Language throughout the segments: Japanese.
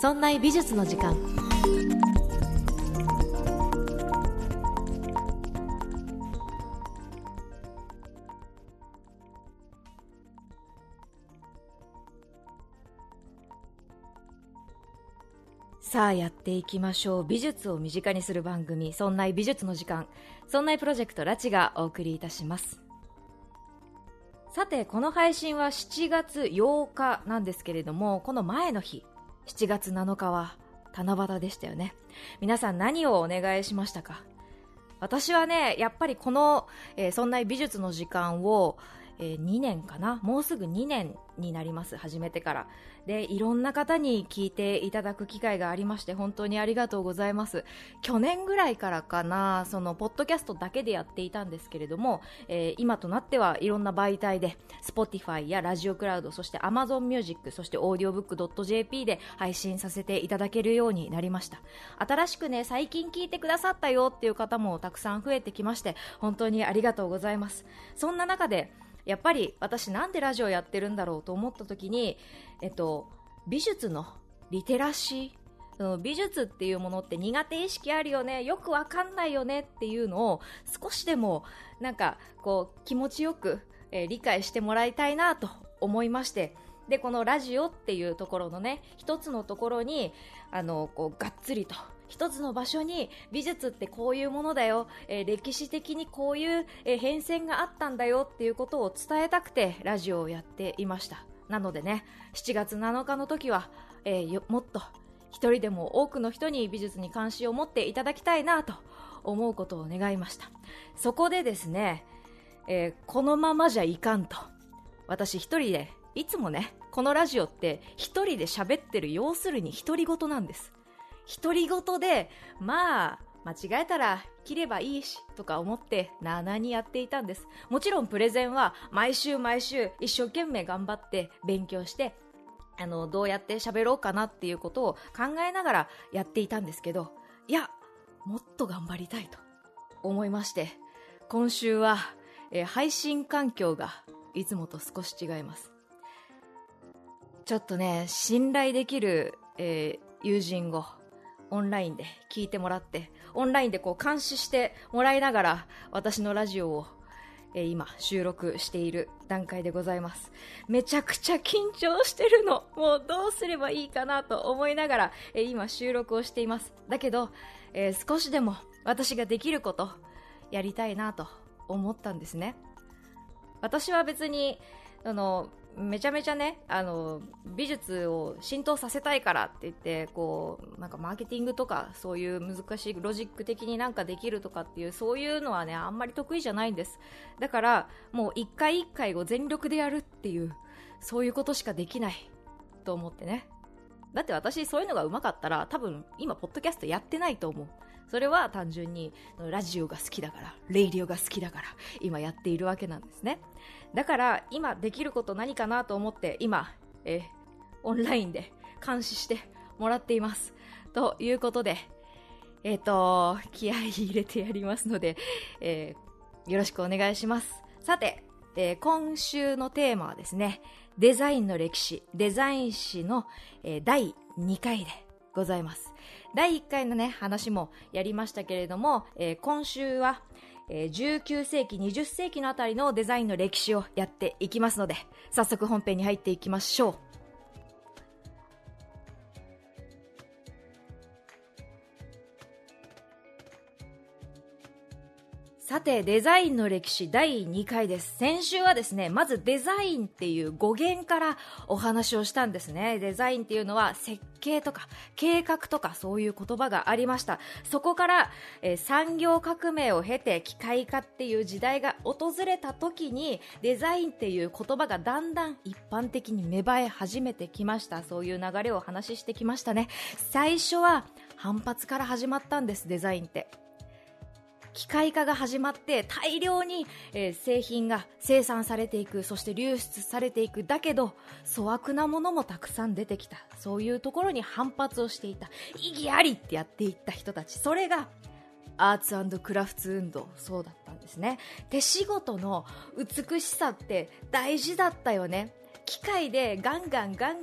そんな美術の時間。さあやっていきましょう。美術を身近にする番組、そんな美術の時間。そんなプロジェクトラチがお送りいたします。さてこの配信は7月8日なんですけれども、この前の日7月7日は七夕でしたよね。皆さん何をお願いしましたか？私はねやっぱりこの、そんな美術の時間を、2年かな、もうすぐ2年になります、始めてからで、いろんな方に聞いていただく機会がありまして本当にありがとうございます。去年ぐらいからかな、そのポッドキャストだけでやっていたんですけれども、今となってはいろんな媒体で Spotify やラジオクラウド、そして Amazon Music、 そして audiobook.jp で配信させていただけるようになりました。新しくね最近聞いてくださったよっていう方もたくさん増えてきまして本当にありがとうございます。そんな中でやっぱり私なんでラジオやってるんだろうと思った時に、美術のリテラシー、美術っていうものって苦手意識あるよね、よくわかんないよねっていうのを少しでもなんかこう気持ちよく、理解してもらいたいなと思いまして、でこのラジオっていうところのね一つのところにこうがっつりと一つの場所に美術ってこういうものだよ、歴史的にこういう、変遷があったんだよっていうことを伝えたくてラジオをやっていました。なのでね7月7日の時は、もっと一人でも多くの人に美術に関心を持っていただきたいなと思うことを願いました。そこでですね、このままじゃいかんと、私一人でいつもねこのラジオって一人で喋ってる、要するに独り言なんです。独り言でまあ間違えたら切ればいいしとか思ってなあなあにやっていたんです。もちろんプレゼンは毎週毎週一生懸命頑張って勉強して、どうやって喋ろうかなっていうことを考えながらやっていたんですけど、いやもっと頑張りたいと思いまして、今週は、配信環境がいつもと少し違います。ちょっとね信頼できる、友人をオンラインで聞いてもらって、オンラインでこう監視してもらいながら私のラジオを、今収録している段階でございます。めちゃくちゃ緊張してるの、もうどうすればいいかなと思いながら、今収録をしています。だけど、少しでも私ができることやりたいなと思ったんですね。私は別にめちゃめちゃね美術を浸透させたいからって言ってこうなんかマーケティングとかそういう難しいロジック的になんかできるとかっていうそういうのはねあんまり得意じゃないんです。だからもう一回一回を全力でやるっていうそういうことしかできないと思ってね。だって私そういうのが上手かったら多分今ポッドキャストやってないと思う。それは単純にラジオが好きだから、レイディオが好きだから今やっているわけなんですね。だから今できること何かなと思って今、オンラインで監視してもらっています。ということで気合い入れてやりますので、よろしくお願いします。さて、今週のテーマはですねデザインの歴史、デザイン史の、第2回でございます。第1回のね話もやりましたけれども、今週は、19世紀20世紀のあたりのデザインの歴史をやっていきますので、早速本編に入っていきましょう。さてデザインの歴史第2回です。先週はですねまずデザインっていう語源からお話をしたんですね。デザインっていうのは設計とか計画とかそういう言葉がありました。そこから、産業革命を経て機械化っていう時代が訪れた時にデザインっていう言葉がだんだん一般的に芽生え始めてきました。そういう流れをお話ししてきましたね。最初は反発から始まったんです。デザインって機械化が始まって大量に、製品が生産されていく、そして流出されていく。だけど粗悪なものもたくさん出てきた。そういうところに反発をしていた、意義ありってやっていった人たち、それがアーツ&クラフト運動、そうだったんですね。手仕事の美しさって大事だったよね。機機械でガン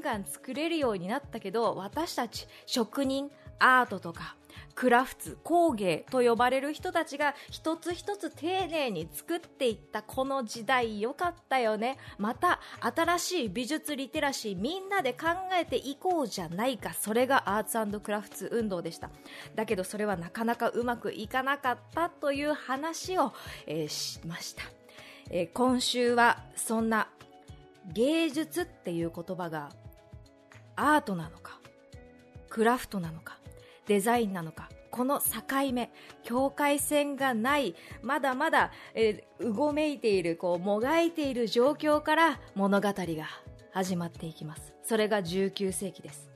ガン作れるようになったけど、私たち職人、アートとかクラフト、工芸と呼ばれる人たちが一つ一つ丁寧に作っていったこの時代、良かったよね。また新しい美術リテラシー、みんなで考えていこうじゃないか。それがアーツ&クラフト運動でした。だけどそれはなかなかうまくいかなかったという話を、しました。今週はそんな芸術っていう言葉がアートなのかクラフトなのかデザインなのか、この境目、境界線がない、まだまだ、うごめいている、こうもがいている状況から物語が始まっていきます。それが19世紀です。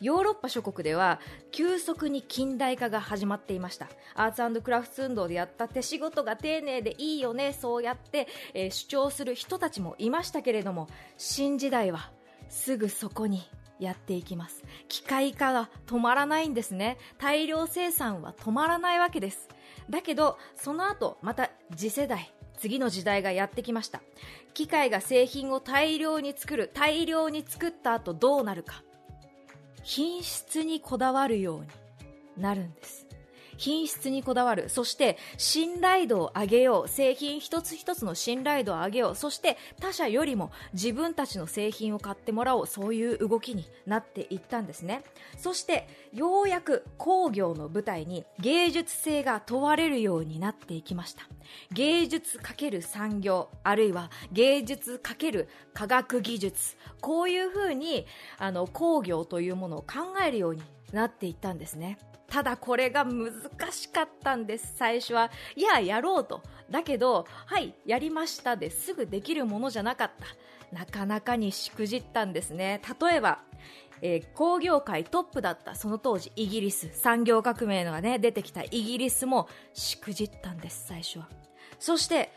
ヨーロッパ諸国では急速に近代化が始まっていました。アーツ&クラフト運動でやった手仕事が丁寧でいいよね、そうやって、主張する人たちもいましたけれども、新時代はすぐそこにやっていきます。機械化は止まらないんですね。大量生産は止まらないわけです。だけどその後また次世代、次の時代がやってきました。機械が製品を大量に作った後どうなるか、品質にこだわるようになるんです。品質にこだわる、そして信頼度を上げよう、製品一つ一つの信頼度を上げよう、そして他社よりも自分たちの製品を買ってもらおう、そういう動きになっていったんですね。そしてようやく工業の舞台に芸術性が問われるようになっていきました。芸術×産業、あるいは芸術×科学技術、こういうふうに工業というものを考えるようになっていったんですね。ただこれが難しかったんです。最初はいやろうと、だけどはいやりましたですぐできるものじゃなかった。なかなかにしくじったんですね。例えば、工業界トップだったその当時イギリス、産業革命がね出てきたイギリスもしくじったんです、最初は。そして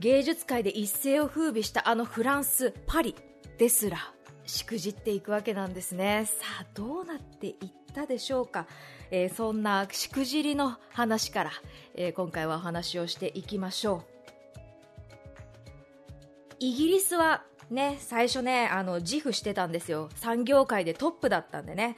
芸術界で一世を風靡したフランス、パリですらしくじっていくわけなんですね。さあどうなっていったでしょうか。そんなしくじりの話から、今回はお話をしていきましょう。イギリスはね、最初ね自負してたんですよ。産業界でトップだったんでね。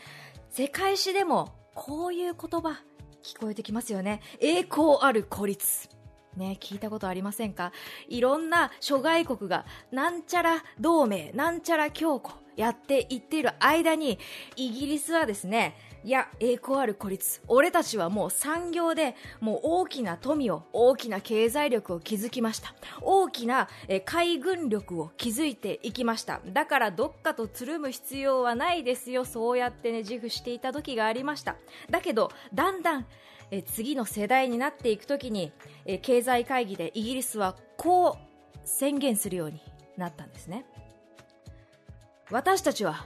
世界史でもこういう言葉聞こえてきますよね。栄光ある孤立ね、聞いたことありませんか。いろんな諸外国がなんちゃら同盟、なんちゃら強固やっていっている間に、イギリスはですね、いや栄光ある孤立、俺たちはもう産業でもう大きな富を、大きな経済力を築きました、大きな海軍力を築いていきました、だからどっかとつるむ必要はないですよ、そうやってね自負していた時がありました。だけどだんだん次の世代になっていくときに、経済会議でイギリスはこう宣言するようになったんですね。私たちは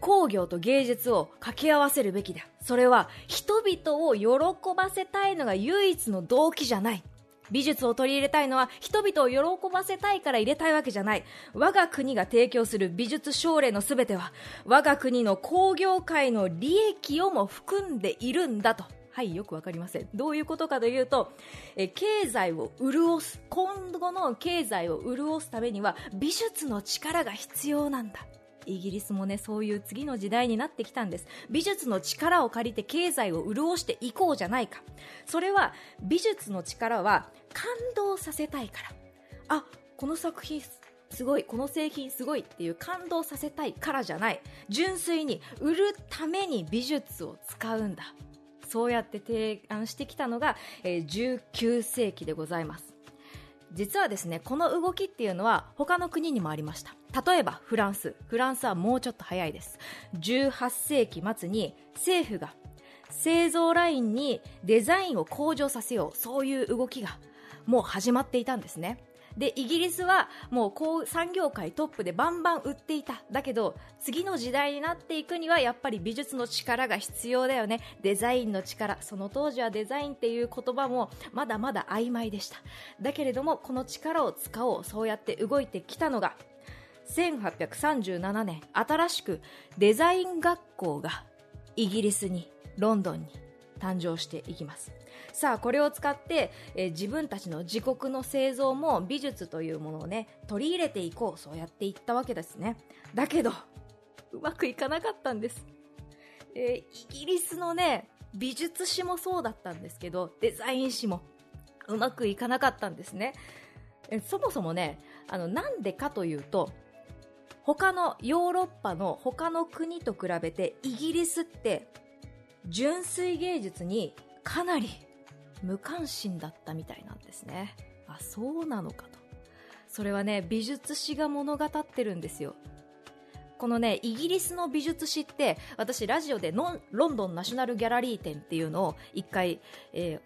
工業と芸術を掛け合わせるべきだ。それは人々を喜ばせたいのが唯一の動機じゃない。美術を取り入れたいのは人々を喜ばせたいから入れたいわけじゃない。我が国が提供する美術奨励のすべては、我が国の工業界の利益をも含んでいるんだと。はい、よくわかりません。どういうことかというと、経済を潤す、今後の経済を潤すためには美術の力が必要なんだ。イギリスもね、そういう次の時代になってきたんです。美術の力を借りて経済を潤していこうじゃないか。それは美術の力は感動させたいから、あ、この作品すごい、この製品すごいっていう感動させたいからじゃない。純粋に売るために美術を使うんだ。そうやって提案してきたのが、19世紀でございます。実はですね、この動きっていうのは他の国にもありました。例えばフランスはもうちょっと早いです。18世紀末に政府が製造ラインにデザインを向上させよう、そういう動きがもう始まっていたんですね。でイギリスはもうこう産業界トップでバンバン売っていた。だけど次の時代になっていくにはやっぱり美術の力が必要だよね。デザインの力、その当時はデザインっていう言葉もまだまだ曖昧でした。だけれどもこの力を使おう、そうやって動いてきたのが1837年、新しくデザイン学校がイギリスに、ロンドンに誕生していきます。さあこれを使って、自分たちの自国の製造も美術というものをね取り入れていこう、そうやっていったわけですね。だけどうまくいかなかったんです、イギリスのね美術史もそうだったんですけど、デザイン史もうまくいかなかったんですね。そもそもね、なんでかというと、他のヨーロッパの他の国と比べてイギリスって純粋芸術にかなり無関心だったみたいなんですね。あ、そうなのかと。それはね、美術史が物語ってるんですよ。このね、イギリスの美術史って私ラジオでロンドンナショナルギャラリー展っていうのを一回、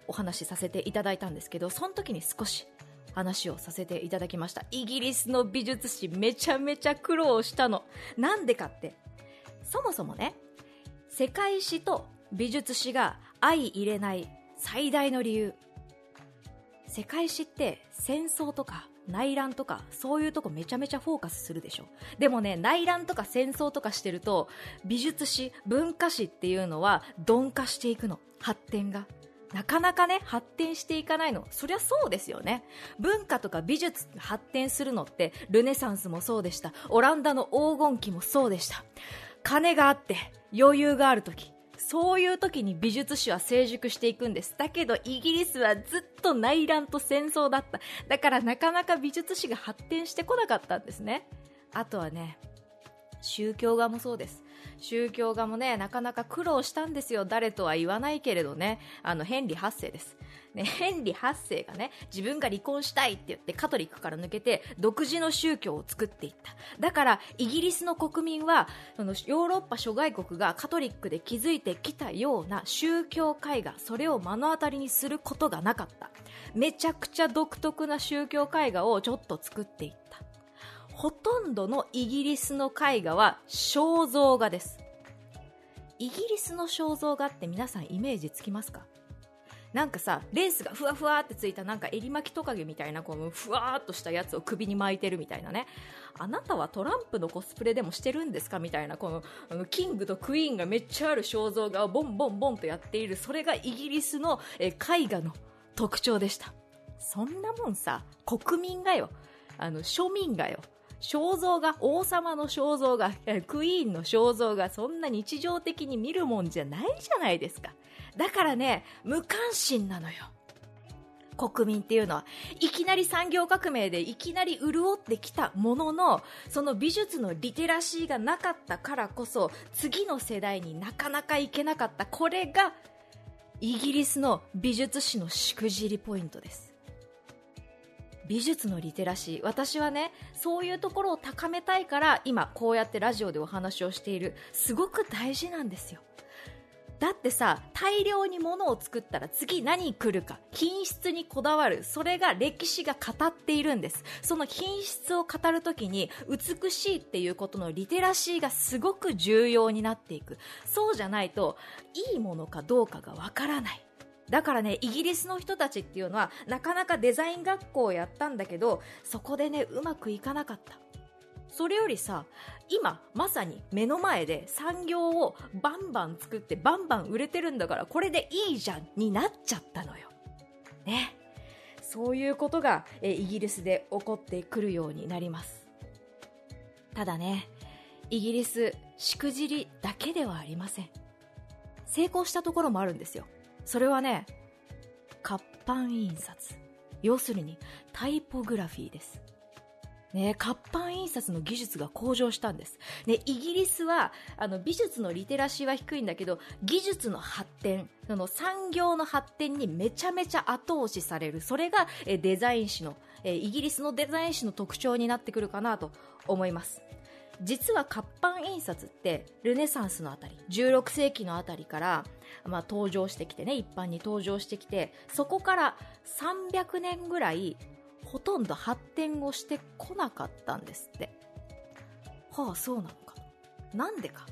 お話しさせていただいたんですけど、その時に少し話をさせていただきました。イギリスの美術史めちゃめちゃ苦労したの。なんでかって、そもそもね、世界史と美術史が相入れない最大の理由、世界史って戦争とか内乱とかそういうとこめちゃめちゃフォーカスするでしょ。でもね、内乱とか戦争とかしてると美術史、文化史っていうのは鈍化していくの。発展がなかなかね発展していかないの。そりゃそうですよね。文化とか美術発展するのって、ルネサンスもそうでした、オランダの黄金期もそうでした。金があって余裕がある時、そういう時に美術史は成熟していくんです。だけどイギリスはずっと内乱と戦争だった。だからなかなか美術史が発展してこなかったんですね。あとはね、宗教画もそうです。宗教画もねなかなか苦労したんですよ。誰とは言わないけれどね、ヘンリー8世です、ね、ヘンリー8世がね自分が離婚したいって言ってカトリックから抜けて独自の宗教を作っていった。だからイギリスの国民はそのヨーロッパ諸外国がカトリックで築いてきたような宗教絵画、それを目の当たりにすることがなかった。めちゃくちゃ独特な宗教絵画をちょっと作っていった。ほとんどのイギリスの絵画は肖像画です。イギリスの肖像画って皆さんイメージつきますか？なんかさ、レースがふわふわってついた、なんか襟巻きトカゲみたいなこうふわーっとしたやつを首に巻いてるみたいなね。あなたはトランプのコスプレでもしてるんですかみたいな、このキングとクイーンがめっちゃある肖像画をボンボンボンとやっている。それがイギリスの絵画の特徴でした。そんなもんさ、国民がよ、庶民がよ、肖像画、王様の肖像画、クイーンの肖像画、そんな日常的に見るもんじゃないじゃないですか。だからね、無関心なのよ、国民っていうのは。いきなり産業革命でいきなり潤ってきたものの、その美術のリテラシーがなかったからこそ次の世代になかなかいけなかった。これがイギリスの美術史のしくじりポイントです。美術のリテラシー、私はねそういうところを高めたいから今こうやってラジオでお話をしている。すごく大事なんですよ。だってさ、大量に物を作ったら次何来るか、品質にこだわる。それが歴史が語っているんです。その品質を語るときに美しいっていうことのリテラシーがすごく重要になっていく。そうじゃないといいものかどうかがわからない。だからね、イギリスの人たちっていうのはなかなかデザイン学校をやったんだけど、そこでねうまくいかなかった。それよりさ、今まさに目の前で産業をバンバン作ってバンバン売れてるんだから、これでいいじゃんになっちゃったのよね。そういうことがイギリスで起こってくるようになります。ただね、イギリスしくじりだけではありません。成功したところもあるんですよ。それはね、活版印刷、要するにタイポグラフィーです、ね、活版印刷の技術が向上したんです、ね。イギリスは美術のリテラシーは低いんだけど、技術の発展、その産業の発展にめちゃめちゃ後押しされる。それがデザイン史の、イギリスのデザイン史の特徴になってくるかなと思います。実は活版印刷ってルネサンスのあたり、16世紀のあたりから、登場してきてね、一般に登場してきて、そこから300年ぐらいほとんど発展をしてこなかったんですって。はあ、そうなのか。なんでか。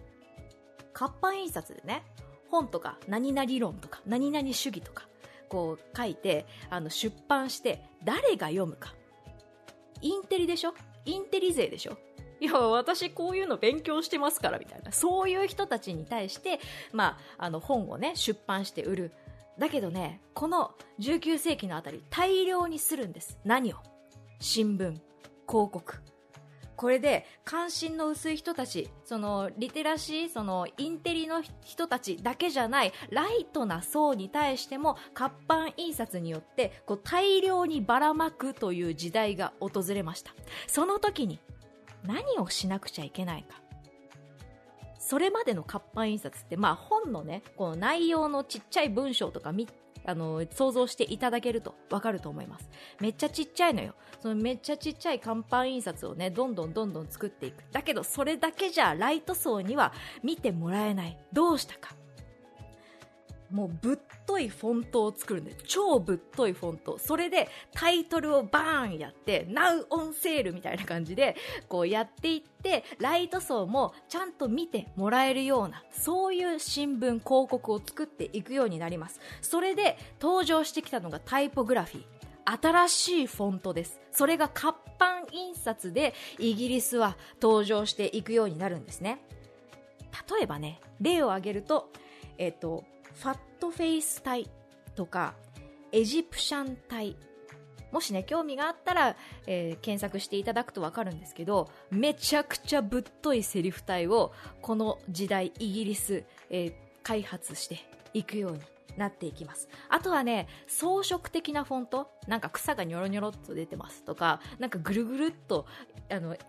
活版印刷でね、本とか何々論とか何々主義とかこう書いて出版して、誰が読むか。インテリでしょ、インテリ勢でしょ。いや私こういうの勉強してますからみたいな、そういう人たちに対して、本をね出版して売るだけどね、この19世紀のあたり大量にするんです。何を？新聞、広告。これで関心の薄い人たち、そのリテラシー、そのインテリの人たちだけじゃないライトな層に対しても活版印刷によってこう大量にばらまくという時代が訪れました。その時に何をしなくちゃいけないか。それまでの活版印刷って、まあ、本のね、この内容のちっちゃい文章とか想像していただけるとわかると思います。めっちゃちっちゃいのよ。そのめっちゃちっちゃい活版印刷をね、どんどんどんどん作っていく。だけどそれだけじゃライト層には見てもらえない。どうしたか。もうぶっといフォントを作るんで、超ぶっといフォント。それでタイトルをバーンやって Now on sale みたいな感じでこうやっていって、ライト層もちゃんと見てもらえるような、そういう新聞広告を作っていくようになります。それで登場してきたのがタイポグラフィー、新しいフォントです。それが活版印刷でイギリスは登場していくようになるんですね。例えばね、例を挙げるとファットフェイス体とかエジプシャン体、もしね興味があったら、検索していただくと分かるんですけど、めちゃくちゃぶっといセリフ体をこの時代イギリス、開発していくようになっていきます。あとはね、装飾的なフォント、なんか草がニョロニョロっと出てますとか、なんかぐるぐるっと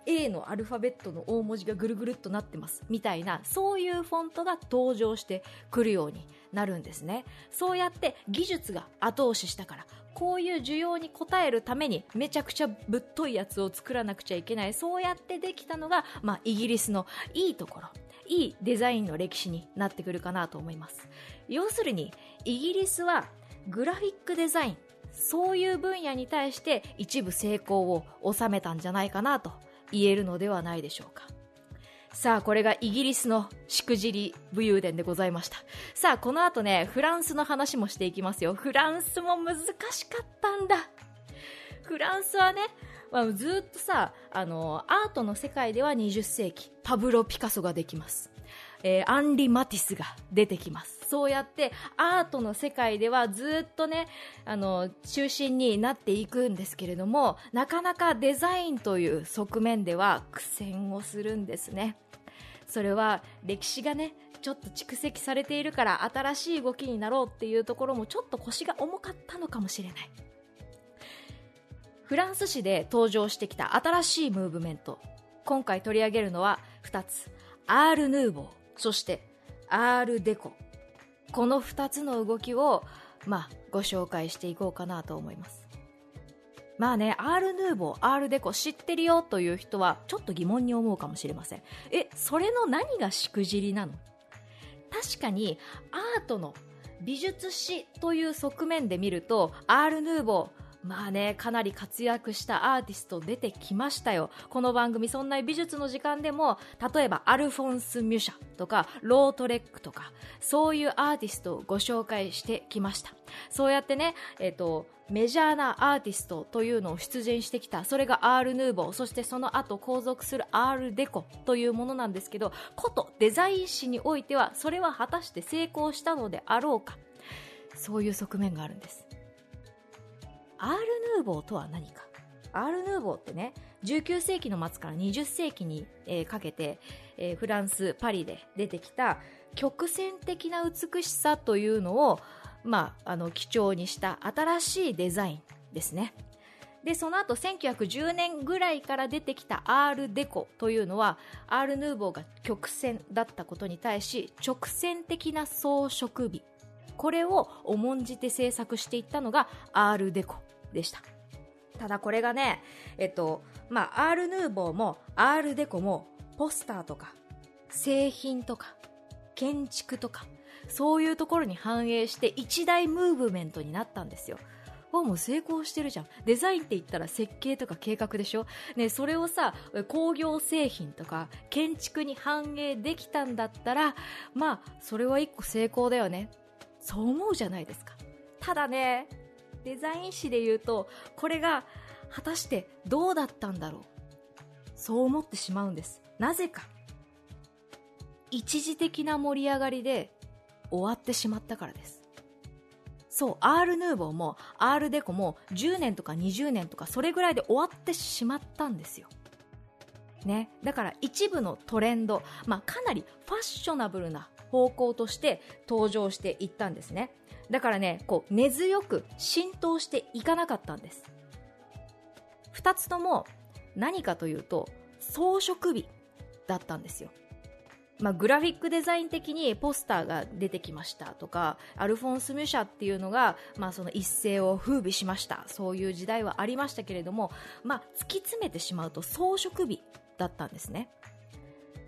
A のアルファベットの大文字がぐるぐるっとなってますみたいな、そういうフォントが登場してくるようになるんですね。そうやって技術が後押ししたから、こういう需要に応えるためにめちゃくちゃぶっといやつを作らなくちゃいけない。そうやってできたのが、イギリスのいいところ、いいデザインの歴史になってくるかなと思います。要するにイギリスはグラフィックデザイン、そういう分野に対して一部成功を収めたんじゃないかなと言えるのではないでしょうか。さあ、これがイギリスのしくじり武勇伝でございました。さあ、この後ね、フランスの話もしていきますよ。フランスも難しかったんだ。フランスはね、ずっとさ、アートの世界では20世紀パブロ・ピカソができます、アンリ・マティスが出てきます。そうやってアートの世界ではずっとね、中心になっていくんですけれども、なかなかデザインという側面では苦戦をするんですね。それは歴史がね、ちょっと蓄積されているから、新しい動きになろうっていうところもちょっと腰が重かったのかもしれない。フランス史で登場してきた新しいムーブメント、今回取り上げるのは2つ、アール・ヌーボー、そしてアール・デコ。この2つの動きを、ご紹介していこうかなと思います。アール・ヌーボー、アール・デコ知ってるよという人はちょっと疑問に思うかもしれません。それの何がしくじりなの？確かにアートの美術史という側面で見ると、アール・ヌーボー、かなり活躍したアーティスト出てきましたよ。この番組、そんな美術の時間でも、例えばアルフォンス・ミュシャとかロートレックとか、そういうアーティストをご紹介してきました。そうやってね、メジャーなアーティストというのを出現してきた。それがアール・ヌーボー、そしてその後後続するアール・デコというものなんですけど、ことデザイン史においてはそれは果たして成功したのであろうか。そういう側面があるんです。アール・ヌーボーとは何か。アール・ヌーボーってね、19世紀の末から20世紀にかけて、フランス・パリで出てきた曲線的な美しさというのを、基調にした新しいデザインですね。で、その後1910年ぐらいから出てきたアール・デコというのは、アール・ヌーボーが曲線だったことに対し、直線的な装飾美、これを重んじて制作していったのがアール・デコでした。ただこれがね、アール・ヌーボーもアール・デコもポスターとか製品とか建築とか、そういうところに反映して一大ムーブメントになったんですよ。もう成功してるじゃん。デザインって言ったら設計とか計画でしょ、ね、それをさ、工業製品とか建築に反映できたんだったら、それは一個成功だよね、そう思うじゃないですか。ただね、デザイン史で言うと、これが果たしてどうだったんだろう、そう思ってしまうんです。なぜか一時的な盛り上がりで終わってしまったからです。そう、アールヌーボーもアールデコも10年とか20年とかそれぐらいで終わってしまったんですよ、ね、だから一部のトレンド、かなりファッショナブルな方向として登場していったんですね。だからね、こう根強く浸透していかなかったんです。2つとも何かというと装飾美だったんですよ。グラフィックデザイン的にポスターが出てきましたとか、アルフォンス・ミュシャっていうのが、その一世を風靡しました、そういう時代はありましたけれども、突き詰めてしまうと装飾美だったんですね。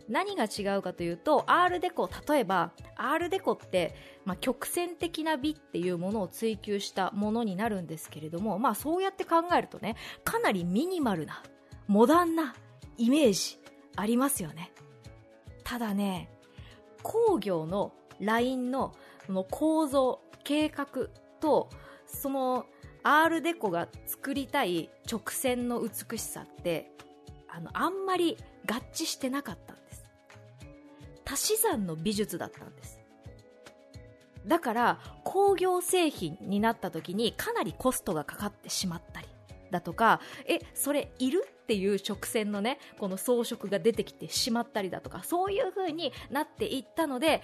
何が違うかというと、アールデコ、例えばアールデコって、曲線的な美っていうものを追求したものになるんですけれども、そうやって考えるとね、かなりミニマルなモダンなイメージありますよね。ただね、工業のラインの構造、計画とそのアールデコが作りたい直線の美しさってあんまり合致してなかったんです。足し算の美術だったんです。だから工業製品になった時にかなりコストがかかってしまったりだとか、それいるっていう直線のね、この装飾が出てきてしまったりだとか、そういう風になっていったので、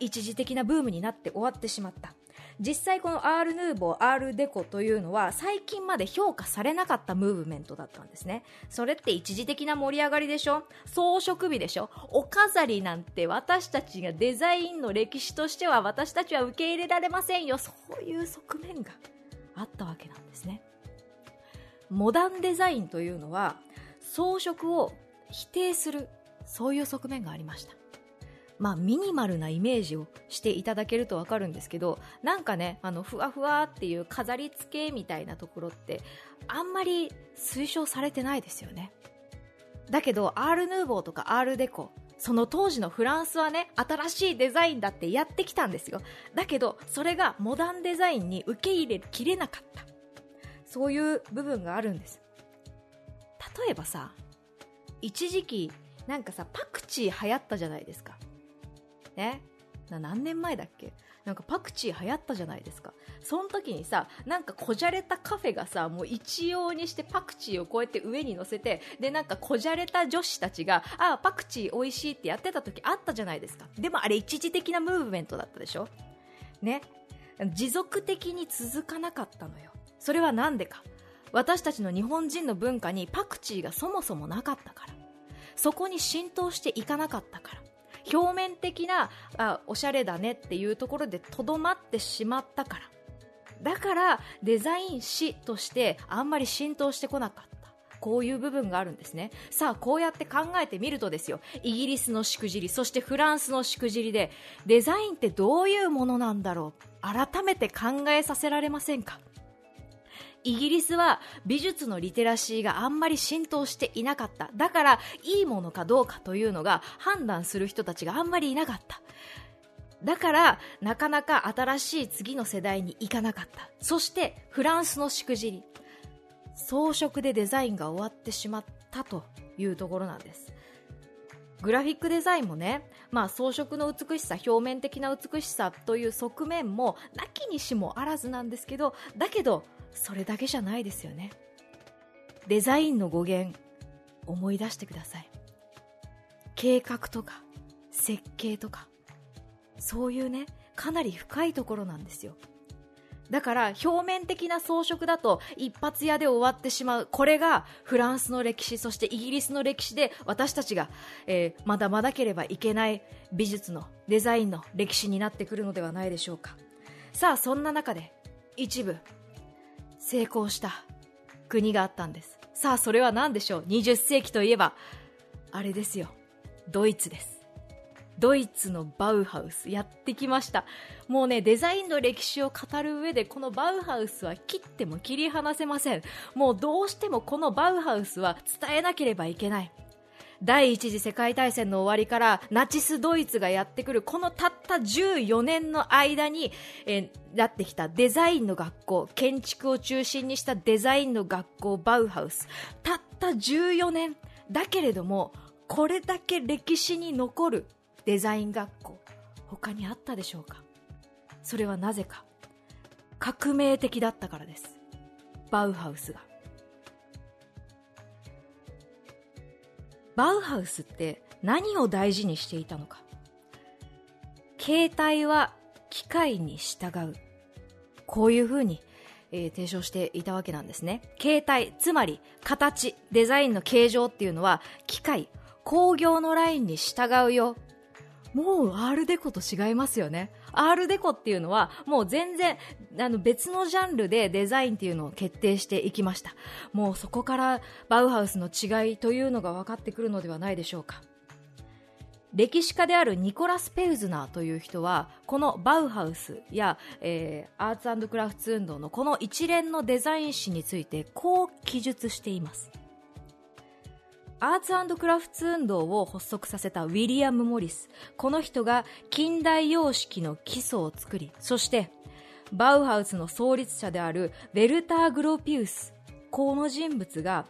一時的なブームになって終わってしまった。実際このアールヌーボー、アールデコというのは最近まで評価されなかったムーブメントだったんですね。それって一時的な盛り上がりでしょ、装飾美でしょ、お飾りなんて私たちがデザインの歴史としては私たちは受け入れられませんよ、そういう側面があったわけなんですね。モダンデザインというのは装飾を否定する、そういう側面がありました。ミニマルなイメージをしていただけるとわかるんですけど、なんかね、ふわふわっていう飾り付けみたいなところってあんまり推奨されてないですよね。だけどアールヌーボーとかアールデコ、その当時のフランスはね、新しいデザインだってやってきたんですよ。だけどそれがモダンデザインに受け入れきれなかった、そういう部分があるんです。例えばさ、一時期なんかさ、パクチー流行ったじゃないですか、ね、何年前だっけ、なんかパクチー流行ったじゃないですか。その時にさ、なんかこじゃれたカフェがさ、もう一様にしてパクチーをこうやって上に乗せて、でなんかこじゃれた女子たちがパクチー美味しいってやってた時あったじゃないですか。でもあれ一時的なムーブメントだったでしょ、ね、持続的に続かなかったのよ。それはなんでか、私たちの日本人の文化にパクチーがそもそもなかったから、そこに浸透していかなかったから、表面的なおしゃれだねっていうところでとどまってしまったから、だからデザイン誌としてあんまり浸透してこなかった、こういう部分があるんですね。さあ、こうやって考えてみるとですよ、イギリスのしくじり、そしてフランスのしくじりでデザインってどういうものなんだろう、改めて考えさせられませんか。イギリスは美術のリテラシーがあんまり浸透していなかった。だからいいものかどうかというのが判断する人たちがあんまりいなかった。だからなかなか新しい次の世代に行かなかった。そしてフランスのしくじり、装飾でデザインが終わってしまったというところなんです。グラフィックデザインもね、装飾の美しさ、表面的な美しさという側面もなきにしもあらずなんですけど、だけどそれだけじゃないですよね。デザインの語源思い出してください。計画とか設計とか、そういうね、かなり深いところなんですよ。だから表面的な装飾だと一発屋で終わってしまう、これがフランスの歴史、そしてイギリスの歴史で私たちが、まだまだければいけない美術のデザインの歴史になってくるのではないでしょうか。さあ、そんな中で一部成功した国があったんです。さあ、それは何でしょう。20世紀といえばあれですよ、ドイツです。ドイツのバウハウスやってきました。もうね、デザインの歴史を語る上でこのバウハウスは切っても切り離せません。もうどうしてもこのバウハウスは伝えなければいけない。第一次世界大戦の終わりからナチスドイツがやってくるこのたった14年の間に、やってきたデザインの学校、建築を中心にしたデザインの学校バウハウス、たった14年。だけれどもこれだけ歴史に残るデザイン学校、他にあったでしょうか。それはなぜか、革命的だったからです、バウハウスが。バウハウスって何を大事にしていたのか。形態は機械に従う、こういうふうに、提唱していたわけなんですね。形態、つまり形、デザインの形状っていうのは機械、工業のラインに従うよ。もうアールデコと違いますよね。アールデコっていうのはもう全然別のジャンルでデザインっていうのを決定していきました。もうそこからバウハウスの違いというのが分かってくるのではないでしょうか。歴史家であるニコラス・ペウズナーという人はこのバウハウスや、アーツ&クラフツ運動のこの一連のデザイン史についてこう記述しています。アーツ&クラフツ運動を発足させたウィリアム・モリス、この人が近代様式の基礎を作り、そしてバウハウスの創立者であるベルター・グロピウス、この人物が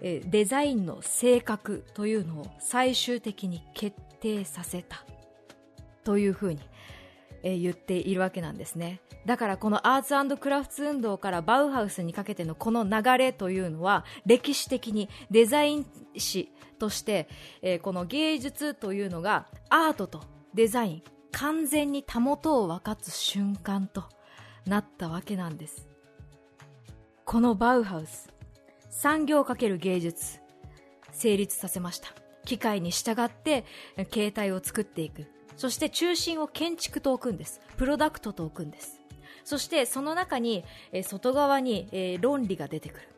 デザインの性格というのを最終的に決定させたというふうに言っているわけなんですね。だからこのアーツ&クラフツ運動からバウハウスにかけてのこの流れというのは歴史的にデザイン史としてこの芸術というのがアートとデザイン完全に袂を分かつ瞬間となったわけなんです。このバウハウス、産業×芸術成立させました。機械に従って形態を作っていく、そして中心を建築と置くんです。プロダクトと置くんです。そしてその中に外側に論理が出てくる、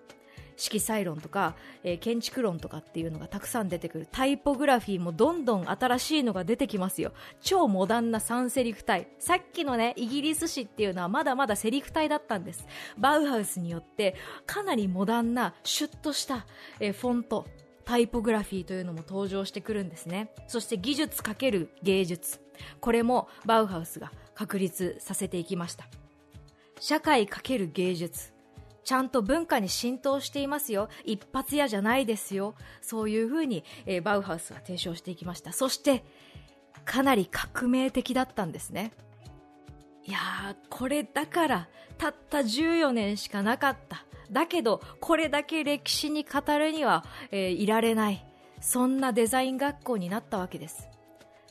色彩論とか建築論とかっていうのがたくさん出てくる。タイポグラフィーもどんどん新しいのが出てきますよ。超モダンなサンセリフ体、さっきのねイギリス史っていうのはまだまだセリフ体だったんです。バウハウスによってかなりモダンなシュッとしたフォント、タイポグラフィーというのも登場してくるんですね。そして技術×芸術、これもバウハウスが確立させていきました。社会×芸術、ちゃんと文化に浸透していますよ、一発屋じゃないですよ、そういう風に、バウハウスは提唱していきました。そしてかなり革命的だったんですね。いやー、これだからたった14年しかなかった。だけどこれだけ歴史に語るには、いられない、そんなデザイン学校になったわけです。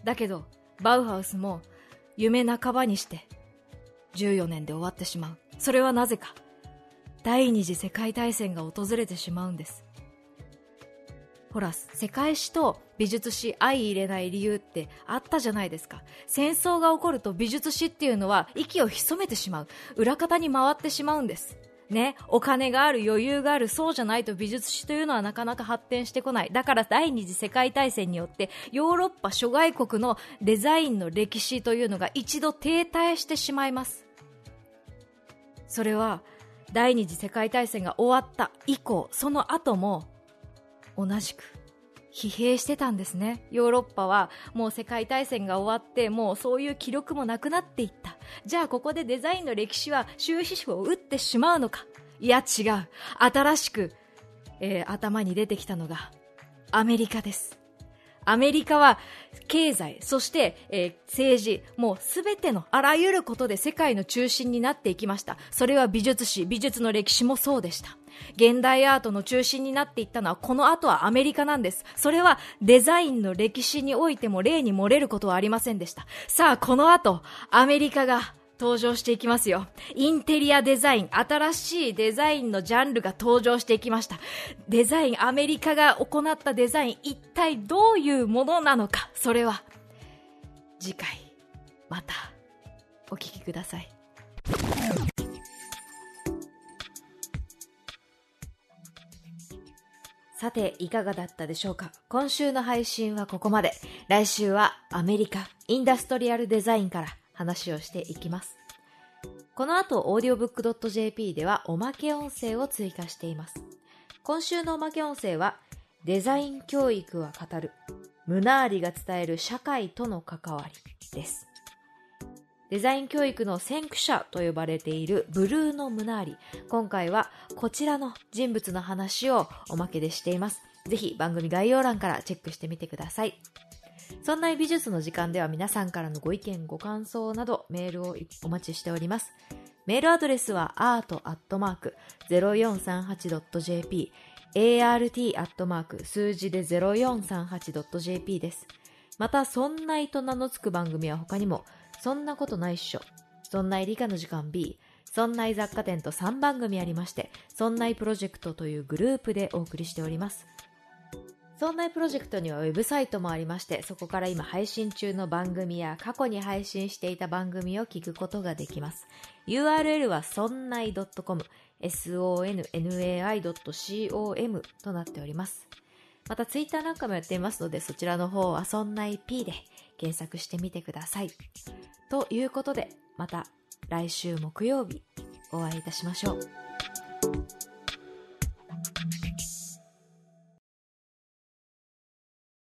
だけどバウハウスも夢半ばにして14年で終わってしまう。それはなぜか、第二次世界大戦が訪れてしまうんです。ほら、世界史と美術史相入れない理由ってあったじゃないですか。戦争が起こると美術史っていうのは息を潜めてしまう、裏方に回ってしまうんですね。お金がある、余裕がある、そうじゃないと美術史というのはなかなか発展してこない。だから第二次世界大戦によってヨーロッパ諸外国のデザインの歴史というのが一度停滞してしまいます。それは第二次世界大戦が終わった以降、その後も同じく疲弊してたんですね。ヨーロッパはもう世界大戦が終わって、もうそういう気力もなくなっていった。じゃあここでデザインの歴史は終止符を打ってしまうのか。いや違う、新しく、頭に出てきたのがアメリカです。アメリカは経済、そして、政治、もうすべてのあらゆることで世界の中心になっていきました。それは美術史、美術の歴史もそうでした。現代アートの中心になっていったのはこの後はアメリカなんです。それはデザインの歴史においても例に漏れることはありませんでした。さあこの後アメリカが登場していきますよ。インテリアデザイン、新しいデザインのジャンルが登場していきました。デザイン、アメリカが行ったデザイン、一体どういうものなのか、それは次回またお聞きください。さていかがだったでしょうか。今週の配信はここまで。来週はアメリカインダストリアルデザインから話をしていきます。この後 audiobook.jp ではおまけ音声を追加しています。今週のおまけ音声はデザイン教育は語る、ムナーリが伝える社会との関わりです。デザイン教育の先駆者と呼ばれているブルーノ・ムナーリ、今回はこちらの人物の話をおまけでしています。ぜひ番組概要欄からチェックしてみてください。そんな美術の時間では皆さんからのご意見ご感想などメールをお待ちしております。メールアドレスは art@0438.jp、art@0438.jp です。また、そんないと名の付く番組は他にも、そんなことないっしょ、そんない理科の時間 B、そんない雑貨店と3番組ありまして、そんないプロジェクトというグループでお送りしております。そんないプロジェクトにはウェブサイトもありまして、そこから今配信中の番組や過去に配信していた番組を聞くことができます。URL は sonnai.com、sonnai.com となっております。またツイッターなんかもやっていますので、そちらの方はそんない P で検索してみてください。ということで、また来週木曜日お会いいたしましょう。